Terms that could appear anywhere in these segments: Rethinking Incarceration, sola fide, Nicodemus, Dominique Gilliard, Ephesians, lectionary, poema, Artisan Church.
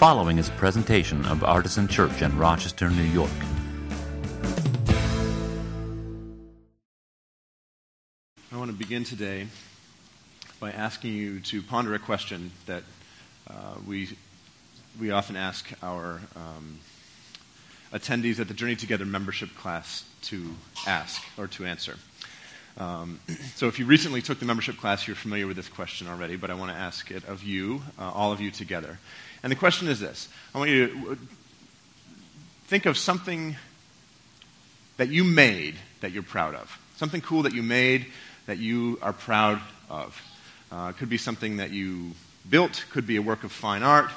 following is a presentation of Artisan Church in Rochester, New York. I want to begin today by asking you to ponder a question that we often ask our attendees at the Journey Together membership class to ask or to answer. So if you recently took the membership class, you're familiar with this question already, but I want to ask it of you, all of you together. And the question is this. I want you to think of something that you made that you're proud of, something cool that you made that you are proud of. It could be something that you built, could be a work of fine art,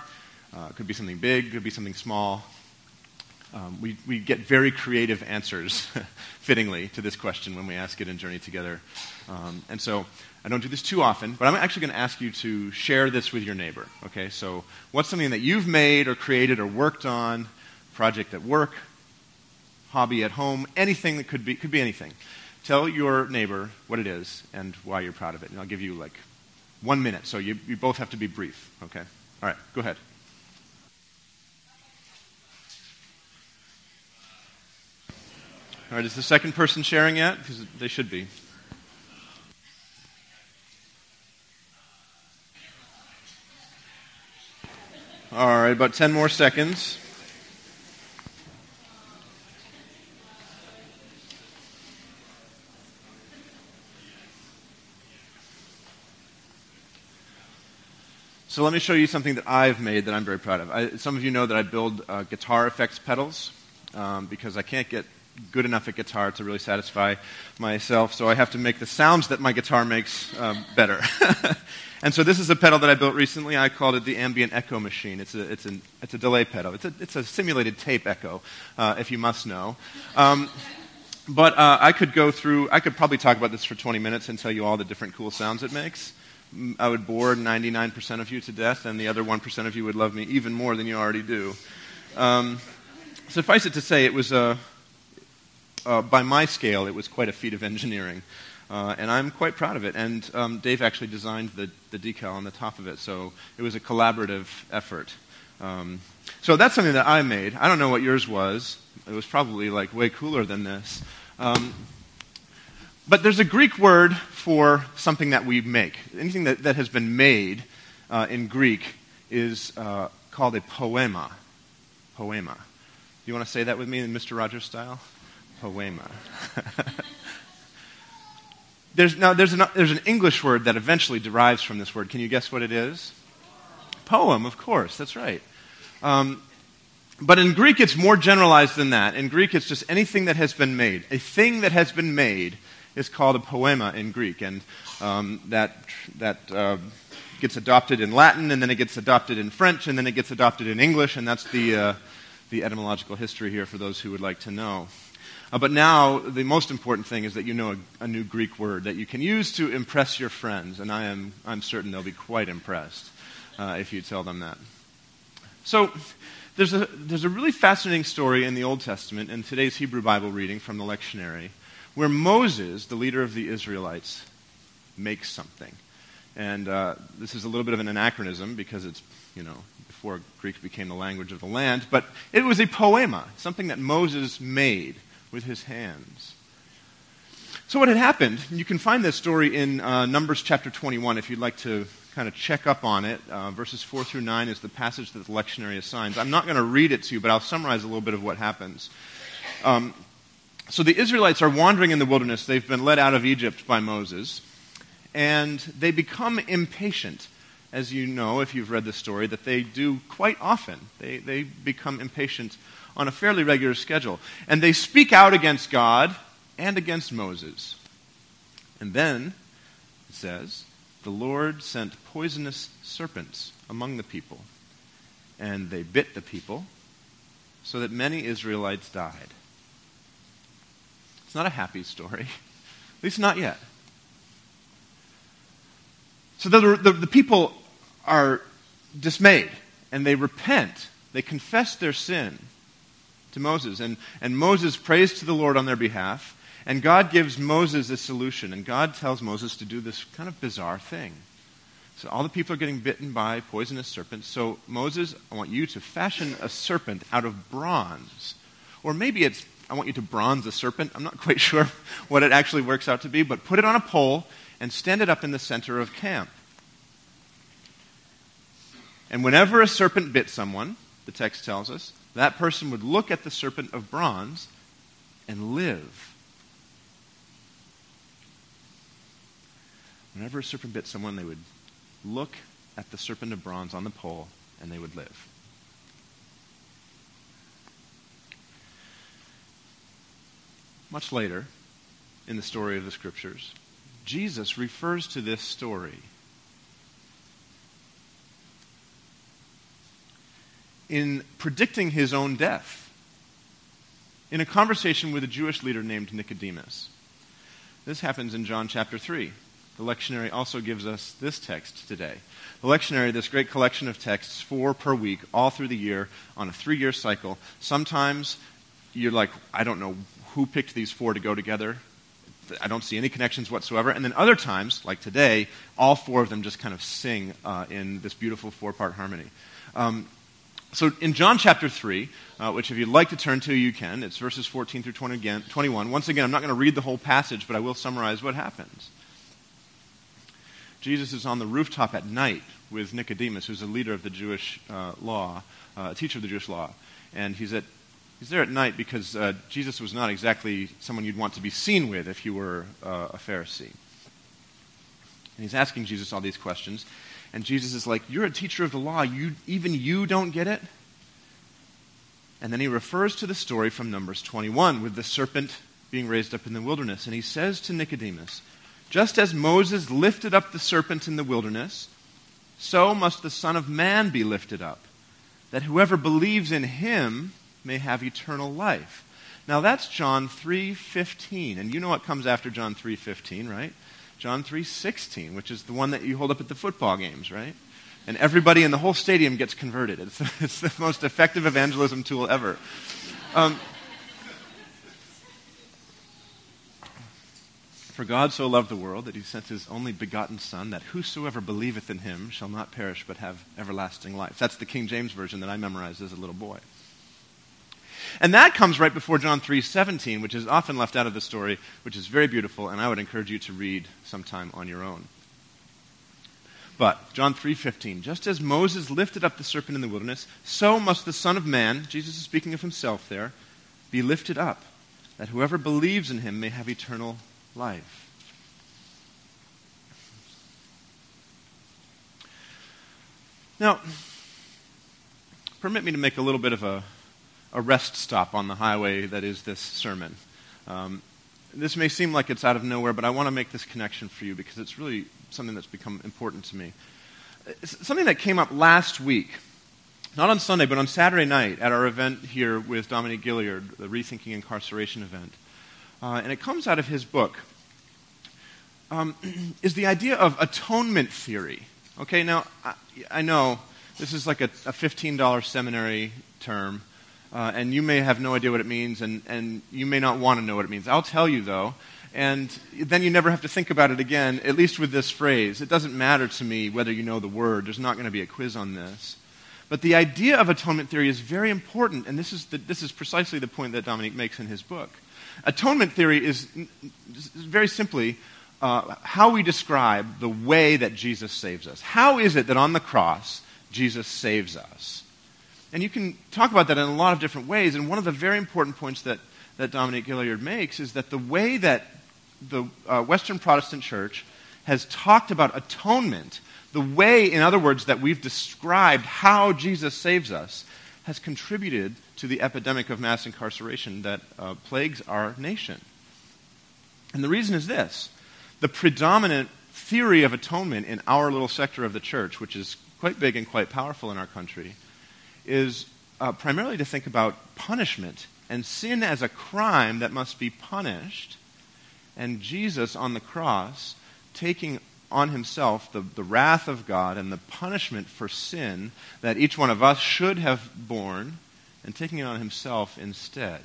could be something big, could be something small. We get very creative answers, fittingly, to this question when we ask it in Journey Together. And so I don't do this too often, but I'm actually going to ask you to share this with your neighbor. Okay, so what's something that you've made or created or worked on, project at work, hobby at home, anything that could be anything. Tell your neighbor what it is and why you're proud of it. And I'll give you like 1 minute, so you both have to be brief. Okay? All right, go ahead. All right, is the second person sharing yet? Because they should be. All right, about 10 more seconds. So let me show you something that I've made that I'm very proud of. Some of you know that I build guitar effects pedals because I can't get good enough at guitar to really satisfy myself, so I have to make the sounds that my guitar makes better. And so this is a pedal that I built recently. I called it the Ambient Echo Machine. It's a delay pedal. It's a simulated tape echo, if you must know. But I could probably talk about this for 20 minutes and tell you all the different cool sounds it makes. I would bore 99% of you to death, and the other 1% of you would love me even more than you already do. Suffice it to say, it was by my scale, it was quite a feat of engineering, and I'm quite proud of it. And Dave actually designed the decal on the top of it, so it was a collaborative effort. So that's something that I made. I don't know what yours was. It was probably like way cooler than this. But there's a Greek word for something that we make. Anything that has been made in Greek is called a poema. Poema. Do you want to say that with me in Mr. Rogers style? Poema. There's an English word that eventually derives from this word. Can you guess what it is? Poem, of course. That's right. But in Greek, it's more generalized than that. In Greek, it's just anything that has been made. A thing that has been made is called a poema in Greek, and that gets adopted in Latin, and then it gets adopted in French, and then it gets adopted in English, and that's the etymological history here for those who would like to know. But now, the most important thing is that you know a new Greek word that you can use to impress your friends, and I'm certain they'll be quite impressed if you tell them that. So, there's a really fascinating story in the Old Testament, in today's Hebrew Bible reading from the lectionary, where Moses, the leader of the Israelites, makes something. And this is a little bit of an anachronism, because it's, before Greek became the language of the land, but it was a poema, something that Moses made with his hands. So what had happened, and you can find this story in Numbers chapter 21 if you'd like to kind of check up on it. Verses 4 through 9 is the passage that the lectionary assigns. I'm not going to read it to you, but I'll summarize a little bit of what happens. So the Israelites are wandering in the wilderness. They've been led out of Egypt by Moses, and they become impatient. As you know, if you've read the story, that they do quite often. They become impatient on a fairly regular schedule. And they speak out against God and against Moses. And then, it says, the Lord sent poisonous serpents among the people, and they bit the people, so that many Israelites died. It's not a happy story, at least not yet. So the people are dismayed, and they repent. They confess their sin to Moses, and Moses prays to the Lord on their behalf, and God gives Moses a solution, and God tells Moses to do this kind of bizarre thing. So all the people are getting bitten by poisonous serpents. So Moses, I want you to fashion a serpent out of bronze. Or maybe it's, I want you to bronze a serpent. I'm not quite sure what it actually works out to be, but put it on a pole and stand it up in the center of camp. And whenever a serpent bit someone, the text tells us, that person would look at the serpent of bronze and live. Whenever a serpent bit someone, they would look at the serpent of bronze on the pole, and they would live. Much later, in the story of the Scriptures, Jesus refers to this story. In predicting his own death, in a conversation with a Jewish leader named Nicodemus. This happens in John chapter 3. The lectionary also gives us this text today. The lectionary, this great collection of texts, 4 per week, all through the year, on a 3-year cycle. Sometimes you're like, I don't know who picked these 4 to go together. I don't see any connections whatsoever. And then other times, like today, all 4 of them just kind of sing in this beautiful 4-part harmony. So in John chapter 3, which if you'd like to turn to, you can. It's verses 14 through 21. Once again, I'm not going to read the whole passage, but I will summarize what happens. Jesus is on the rooftop at night with Nicodemus, who's a leader of the Jewish law, a teacher of the Jewish law. And he's there at night because Jesus was not exactly someone you'd want to be seen with if you were a Pharisee. And he's asking Jesus all these questions. And Jesus is like, you're a teacher of the law. Even you don't get it? And then he refers to the story from Numbers 21 with the serpent being raised up in the wilderness. And he says to Nicodemus, just as Moses lifted up the serpent in the wilderness, so must the Son of Man be lifted up, that whoever believes in him may have eternal life. Now that's John 3:15. And you know what comes after John 3:15, right? John 3:16, which is the one that you hold up at the football games, right? And everybody in the whole stadium gets converted. It's the most effective evangelism tool ever. For God so loved the world that he sent his only begotten Son, that whosoever believeth in him shall not perish but have everlasting life. That's the King James Version that I memorized as a little boy. And that comes right before John 3:17, which is often left out of the story, which is very beautiful, and I would encourage you to read sometime on your own. But John 3:15, just as Moses lifted up the serpent in the wilderness, so must the Son of Man, Jesus is speaking of himself there, be lifted up, that whoever believes in him may have eternal life. Now, permit me to make a little bit of a rest stop on the highway that is this sermon. This may seem like it's out of nowhere, but I want to make this connection for you because it's really something that's become important to me. It's something that came up last week, not on Sunday, but on Saturday night at our event here with Dominique Gilliard, the Rethinking Incarceration event. And it comes out of his book, is the idea of atonement theory. Okay, now, I know this is like a $15 seminary term, and you may have no idea what it means, and you may not want to know what it means. I'll tell you, though, and then you never have to think about it again, at least with this phrase. It doesn't matter to me whether you know the word. There's not going to be a quiz on this. But the idea of atonement theory is very important, and this is precisely the point that Dominique makes in his book. Atonement theory is, very simply, how we describe the way that Jesus saves us. How is it that on the cross, Jesus saves us? And you can talk about that in a lot of different ways, and one of the very important points that Dominique Gilliard makes is that the way that the Western Protestant Church has talked about atonement, the way, in other words, that we've described how Jesus saves us, has contributed to the epidemic of mass incarceration that plagues our nation. And the reason is this. The predominant theory of atonement in our little sector of the church, which is quite big and quite powerful in our country, is primarily to think about punishment and sin as a crime that must be punished, and Jesus on the cross taking on himself the wrath of God and the punishment for sin that each one of us should have borne, and taking it on himself instead.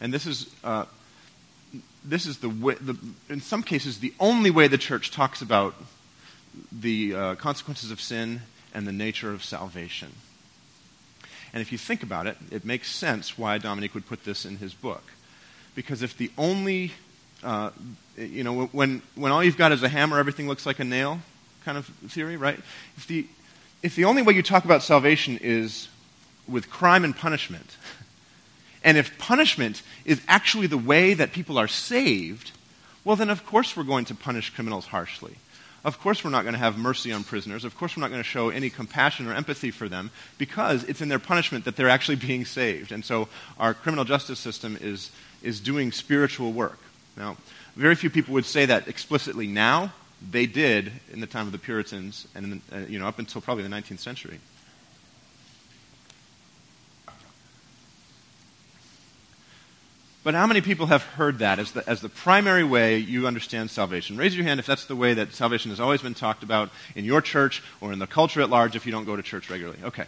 And this is this is in some cases, the only way the church talks about the consequences of sin and the nature of salvation. And if you think about it, it makes sense why Dominique would put this in his book. Because if the only, when all you've got is a hammer, everything looks like a nail kind of theory, right? If the only way you talk about salvation is with crime and punishment, and if punishment is actually the way that people are saved, well, then of course we're going to punish criminals harshly. Of course we're not going to have mercy on prisoners. Of course we're not going to show any compassion or empathy for them, because it's in their punishment that they're actually being saved. And so our criminal justice system is doing spiritual work. Now, very few people would say that explicitly now. They did in the time of the Puritans and up until probably the 19th century. But how many people have heard that as the primary way you understand salvation? Raise your hand if that's the way that salvation has always been talked about in your church or in the culture at large if you don't go to church regularly. Okay.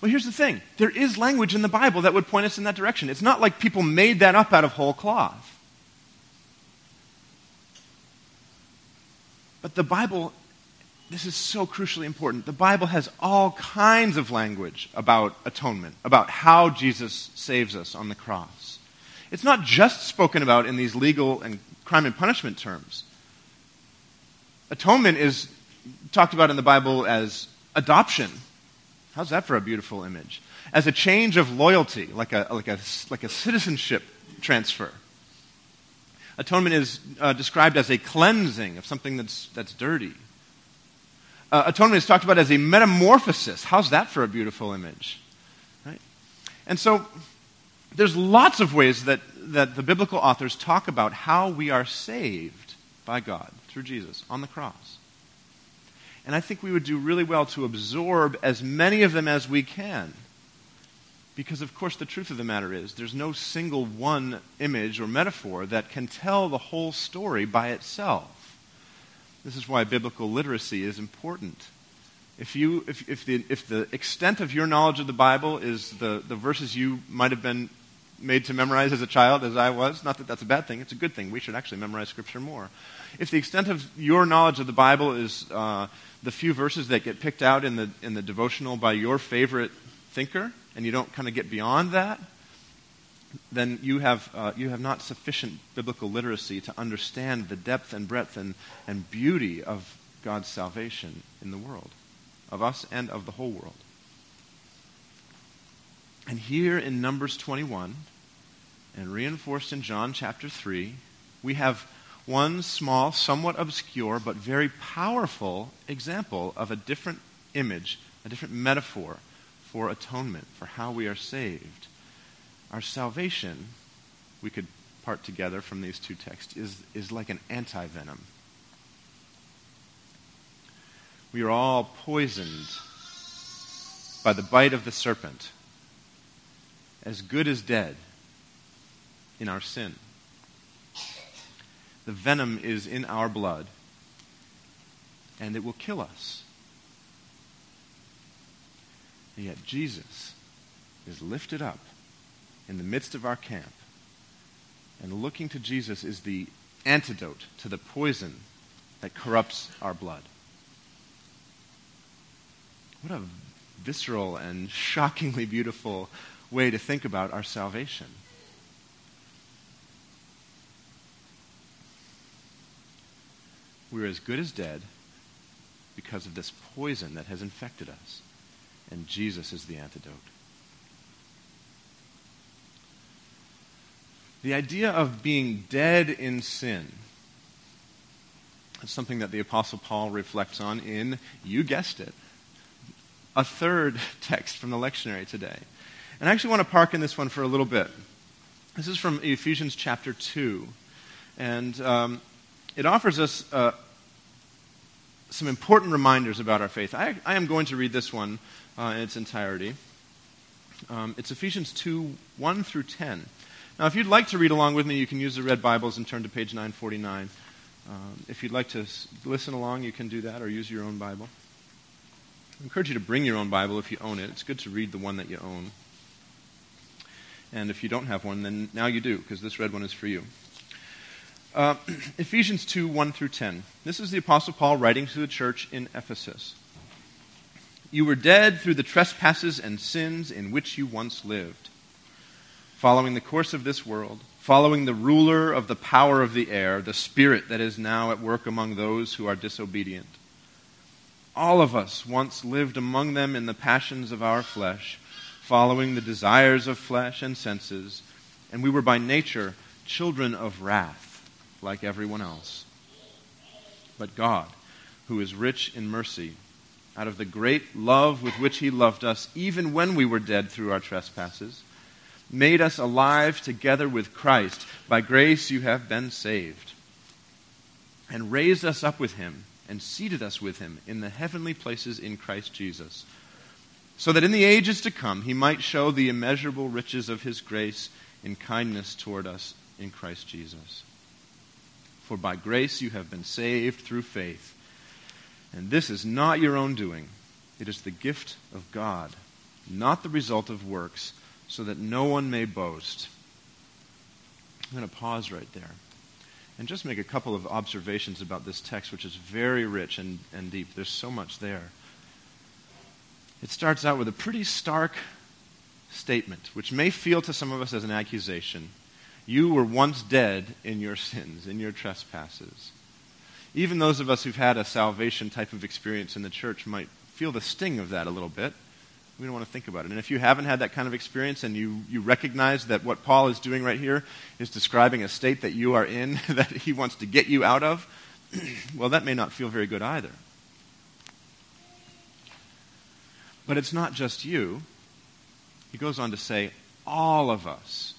Well, here's the thing. There is language in the Bible that would point us in that direction. It's not like people made that up out of whole cloth. But the Bible, this is so crucially important, the Bible has all kinds of language about atonement, about how Jesus saves us on the cross. It's not just spoken about in these legal and crime and punishment terms. Atonement is talked about in the Bible as adoption. How's that for a beautiful image? As a change of loyalty, like a citizenship transfer. Atonement is described as a cleansing of something that's dirty. Atonement is talked about as a metamorphosis. How's that for a beautiful image? Right? And so there's lots of ways that the biblical authors talk about how we are saved by God through Jesus on the cross. And I think we would do really well to absorb as many of them as we can. Because, of course, the truth of the matter is there's no single one image or metaphor that can tell the whole story by itself. This is why biblical literacy is important. If the extent of your knowledge of the Bible is the verses you might have been made to memorize as a child, as I was, not that that's a bad thing, it's a good thing. We should actually memorize Scripture more. If the extent of your knowledge of the Bible is the few verses that get picked out in the devotional by your favorite thinker, and you don't kind of get beyond that, then you have not sufficient biblical literacy to understand the depth and breadth and beauty of God's salvation in the world, of us and of the whole world. And here in Numbers 21, and reinforced in John chapter 3, we have one small, somewhat obscure, but very powerful example of a different image, a different metaphor, for atonement, for how we are saved. Our salvation, we could part together from these two texts, is like an anti-venom. We are all poisoned by the bite of the serpent, as good as dead in our sin. The venom is in our blood, and it will kill us. And yet Jesus is lifted up in the midst of our camp. And looking to Jesus is the antidote to the poison that corrupts our blood. What a visceral and shockingly beautiful way to think about our salvation. We're as good as dead because of this poison that has infected us. And Jesus is the antidote. The idea of being dead in sin is something that the Apostle Paul reflects on in, you guessed it, a third text from the lectionary today. And I actually want to park in this one for a little bit. This is from Ephesians chapter 2. And it offers us some important reminders about our faith. I am going to read this one in its entirety. It's Ephesians 2, 1 through 10. Now, if you'd like to read along with me, you can use the Red Bibles and turn to page 949. If you'd like to listen along, you can do that or use your own Bible. I encourage you to bring your own Bible if you own it. It's good to read the one that you own. And if you don't have one, then now you do, because this red one is for you. Ephesians 2, 1 through 10. This is the Apostle Paul writing to the church in Ephesus. You were dead through the trespasses and sins in which you once lived, following the course of this world, following the ruler of the power of the air, the spirit that is now at work among those who are disobedient. All of us once lived among them in the passions of our flesh, following the desires of flesh and senses, and we were by nature children of wrath, like everyone else. But God, who is rich in mercy, out of the great love with which he loved us, even when we were dead through our trespasses, made us alive together with Christ. By grace you have been saved. And raised us up with him, and seated us with him in the heavenly places in Christ Jesus, so that in the ages to come he might show the immeasurable riches of his grace in kindness toward us in Christ Jesus. For by grace you have been saved through faith. And this is not your own doing. It is the gift of God, not the result of works, so that no one may boast. I'm going to pause right there and just make a couple of observations about this text, which is very rich and deep. There's so much there. It starts out with a pretty stark statement, which may feel to some of us as an accusation. You were once dead in your sins, in your trespasses. Even those of us who've had a salvation type of experience in the church might feel the sting of that a little bit. We don't want to think about it. And if you haven't had that kind of experience and you recognize that what Paul is doing right here is describing a state that you are in that he wants to get you out of, well, that may not feel very good either. But it's not just you. He goes on to say, all of us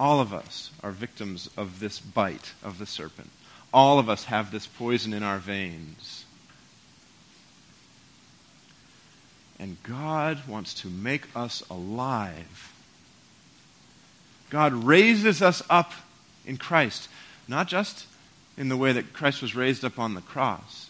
are victims of this bite of the serpent. All of us have this poison in our veins. And God wants to make us alive. God raises us up in Christ, not just in the way that Christ was raised up on the cross,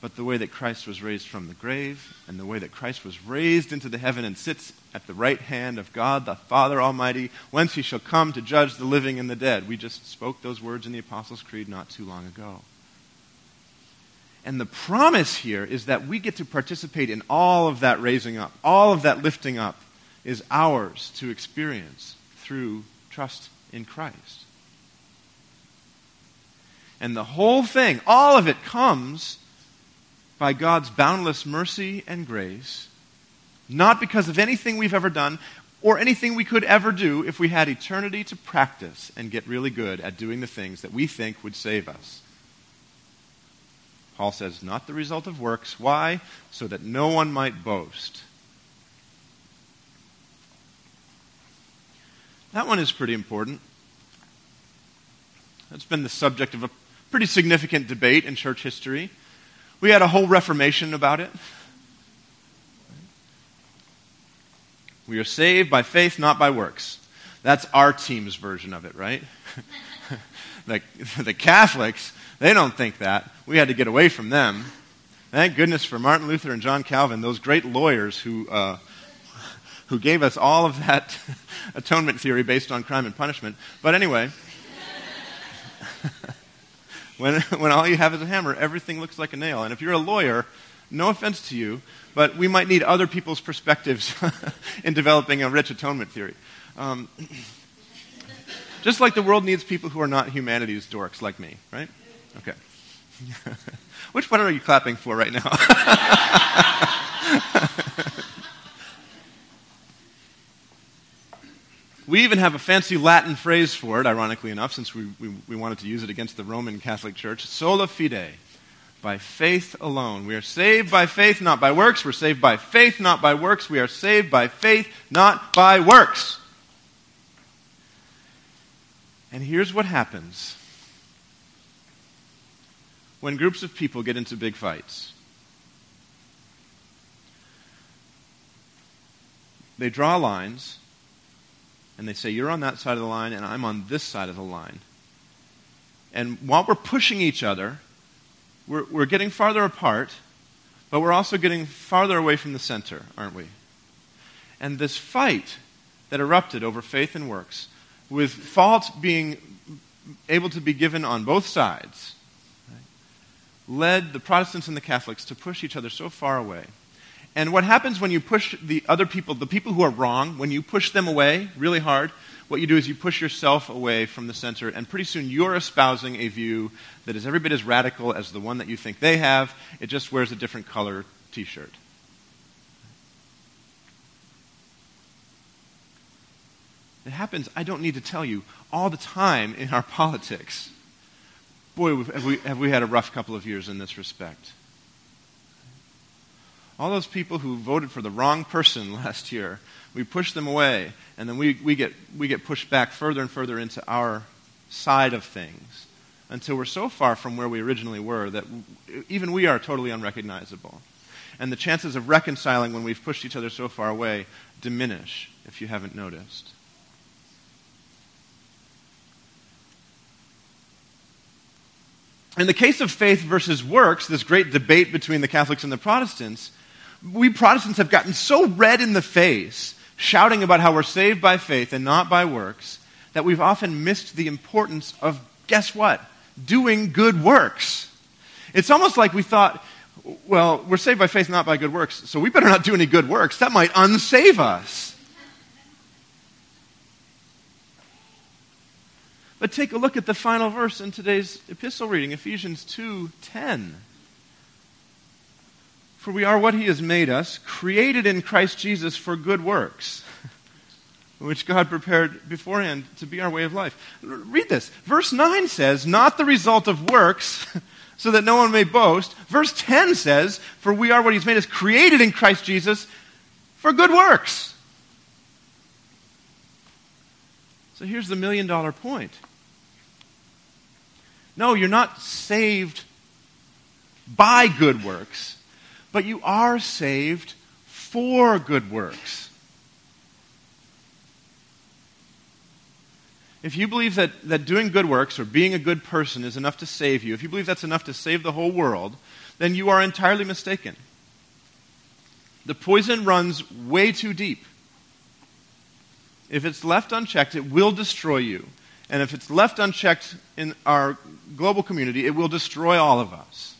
but the way that Christ was raised from the grave, and the way that Christ was raised into the heaven and sits at the right hand of God, the Father Almighty, whence he shall come to judge the living and the dead. We just spoke those words in the Apostles' Creed not too long ago. And the promise here is that we get to participate in all of that raising up. All of that lifting up is ours to experience through trust in Christ. And the whole thing, all of it, comes by God's boundless mercy and grace, not because of anything we've ever done or anything we could ever do if we had eternity to practice and get really good at doing the things that we think would save us. Paul says, not the result of works. Why? So that no one might boast. That one is pretty important. That's been the subject of a pretty significant debate in church history. We had a whole Reformation about it. We are saved by faith, not by works. That's our team's version of it, right? The Catholics, they don't think that. We had to get away from them. Thank goodness for Martin Luther and John Calvin, those great lawyers who gave us all of that atonement theory based on crime and punishment. But anyway, when all you have is a hammer, everything looks like a nail. And if you're a lawyer, no offense to you, but we might need other people's perspectives in developing a rich atonement theory. Just like the world needs people who are not humanities dorks like me, right? Okay. Which one are you clapping for right now? We even have a fancy Latin phrase for it, ironically enough, since we wanted to use it against the Roman Catholic Church. Sola fide, by faith alone. We are saved by faith, not by works. We're saved by faith, not by works. We are saved by faith, not by works. And here's what happens when groups of people get into big fights. They draw lines, and they say, you're on that side of the line, and I'm on this side of the line. And while we're pushing each other, we're getting farther apart, but we're also getting farther away from the center, aren't we? And this fight that erupted over faith and works, with fault being able to be given on both sides, right, led the Protestants and the Catholics to push each other so far away. And what happens when you push the other people, the people who are wrong, when you push them away really hard, what you do is you push yourself away from the center, and pretty soon you're espousing a view that is every bit as radical as the one that you think they have. It just wears a different color t-shirt. It happens, I don't need to tell you, all the time in our politics. Boy, have we had a rough couple of years in this respect. All those people who voted for the wrong person last year, we push them away, and then we get pushed back further and further into our side of things until we're so far from where we originally were that even we are totally unrecognizable. And the chances of reconciling when we've pushed each other so far away diminish, if you haven't noticed. In the case of faith versus works, this great debate between the Catholics and the Protestants, we Protestants have gotten so red in the face, shouting about how we're saved by faith and not by works, that we've often missed the importance of, guess what? Doing good works. It's almost like we thought, well, we're saved by faith, not by good works, so we better not do any good works. That might unsave us. But take a look at the final verse in today's epistle reading, Ephesians 2:10. For we are what he has made us, created in Christ Jesus for good works, which God prepared beforehand to be our way of life. Read this. Verse 9 says, not the result of works, so that no one may boast. Verse 10 says, for we are what he's made us, created in Christ Jesus for good works. So here's the million-dollar point. No, you're not saved by good works, but you are saved for good works. If you believe that doing good works or being a good person is enough to save you, if you believe that's enough to save the whole world, then you are entirely mistaken. The poison runs way too deep. If it's left unchecked, it will destroy you. And if it's left unchecked in our global community, it will destroy all of us.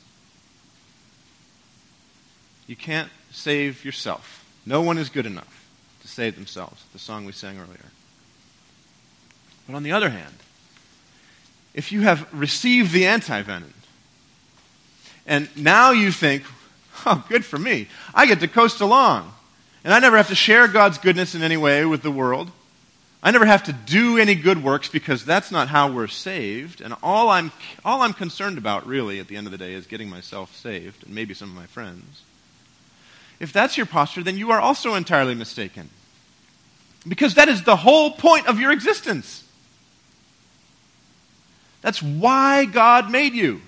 You can't save yourself. No one is good enough to save themselves, the song we sang earlier. But on the other hand, if you have received the antivenom, and now you think, oh, good for me, I get to coast along, and I never have to share God's goodness in any way with the world. I never have to do any good works because that's not how we're saved, and all I'm concerned about really at the end of the day is getting myself saved, and maybe some of my friends. If that's your posture, then you are also entirely mistaken. Because that is the whole point of your existence. That's why God made you.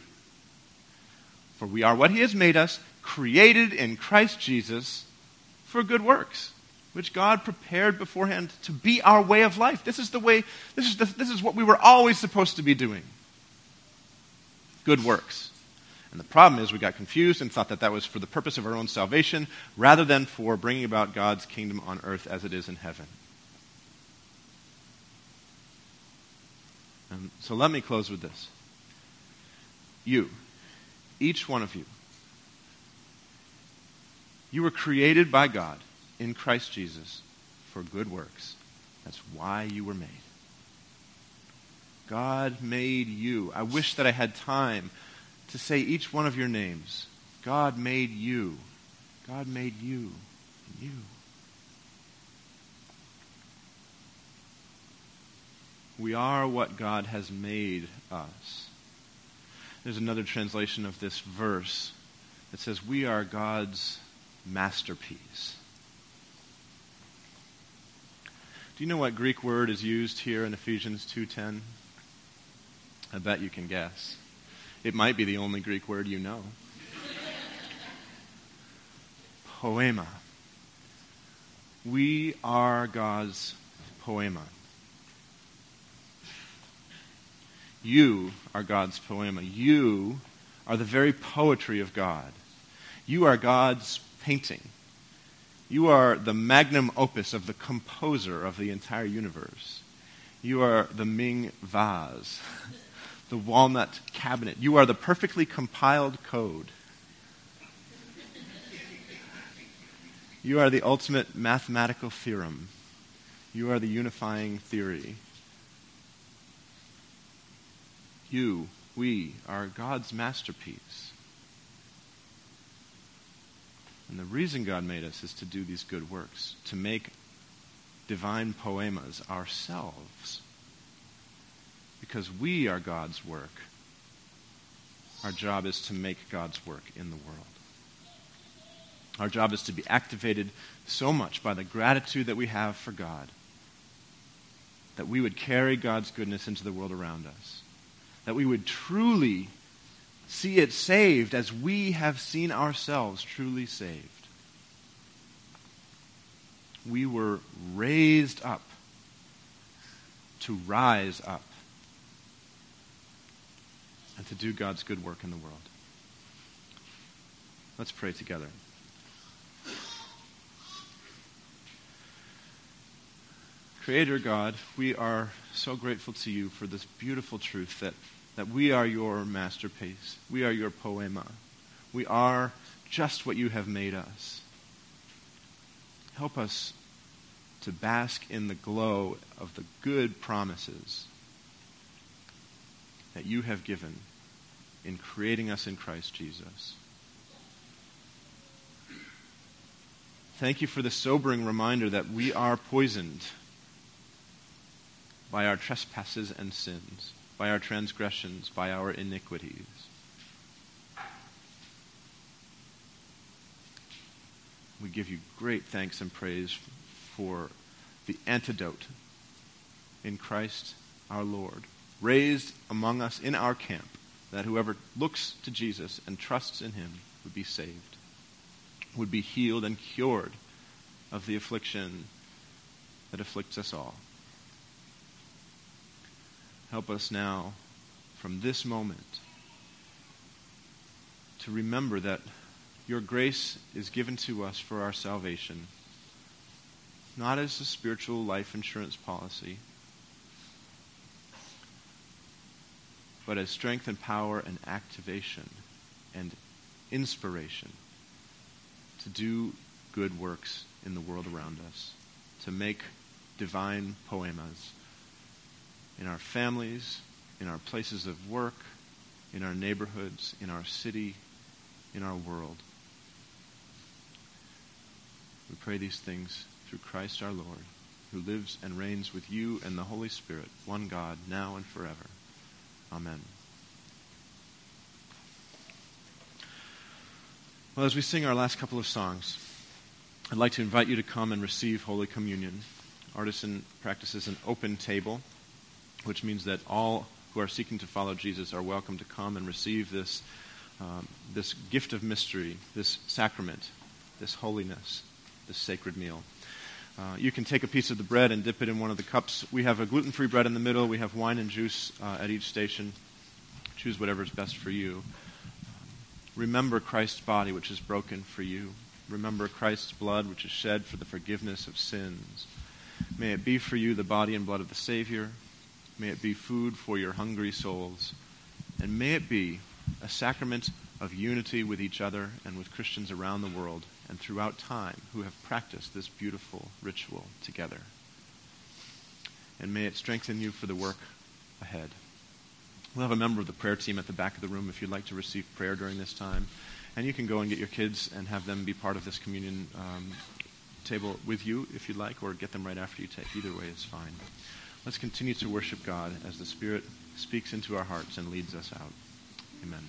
For we are what he has made us, created in Christ Jesus for good works, which God prepared beforehand to be our way of life. This is the way, this is what we were always supposed to be doing. Good works. And the problem is we got confused and thought that was for the purpose of our own salvation rather than for bringing about God's kingdom on earth as it is in heaven. And so let me close with this. You, each one of you, you were created by God in Christ Jesus for good works. That's why you were made. God made you. I wish that I had time to say each one of your names. God made you. God made you. And you. We are what God has made us. There's another translation of this verse that says, we are God's masterpiece. Do you know what Greek word is used here in Ephesians 2:10? I bet you can guess. It might be the only Greek word you know. Poema. We are God's poema. You are God's poema. You are the very poetry of God. You are God's painting. You are the magnum opus of the composer of the entire universe. You are the Ming vase, the walnut cabinet. You are the perfectly compiled code. You are the ultimate mathematical theorem. You are the unifying theory. You, we, are God's masterpiece. And the reason God made us is to do these good works, to make divine poemas ourselves. Because we are God's work. Our job is to make God's work in the world. Our job is to be activated so much by the gratitude that we have for God that we would carry God's goodness into the world around us, that we would truly see it saved as we have seen ourselves truly saved. We were raised up to rise up and to do God's good work in the world. Let's pray together. Creator God, we are so grateful to you for this beautiful truth that we are your masterpiece. We are your poema. We are just what you have made us. Help us to bask in the glow of the good promises that you have given in creating us in Christ Jesus. Thank you for the sobering reminder that we are poisoned by our trespasses and sins, by our transgressions, by our iniquities. We give you great thanks and praise for the antidote in Christ our Lord, raised among us in our camp, that whoever looks to Jesus and trusts in him would be saved, would be healed and cured of the affliction that afflicts us all. Help us now, from this moment, to remember that your grace is given to us for our salvation, not as a spiritual life insurance policy, but as strength and power and activation and inspiration to do good works in the world around us, to make divine poemas in our families, in our places of work, in our neighborhoods, in our city, in our world. We pray these things through Christ our Lord, who lives and reigns with you and the Holy Spirit, one God, now and forever. Amen. Well, as we sing our last couple of songs, I'd like to invite you to come and receive Holy Communion. Artisan practices an open table, which means that all who are seeking to follow Jesus are welcome to come and receive this gift of mystery, this sacrament, this holiness, this sacred meal. You can take a piece of the bread and dip it in one of the cups. We have a gluten-free bread in the middle. We have wine and juice at each station. Choose whatever is best for you. Remember Christ's body, which is broken for you. Remember Christ's blood, which is shed for the forgiveness of sins. May it be for you the body and blood of the Savior. May it be food for your hungry souls. And may it be a sacrament of unity with each other and with Christians around the world and throughout time who have practiced this beautiful ritual together. And may it strengthen you for the work ahead. We'll have a member of the prayer team at the back of the room if you'd like to receive prayer during this time. And you can go and get your kids and have them be part of this communion table with you if you'd like, or get them right after you take. Either way is fine. Let's continue to worship God as the Spirit speaks into our hearts and leads us out. Amen.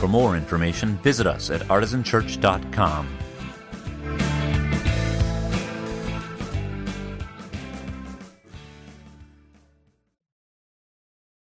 For more information, visit us at artisanchurch.com.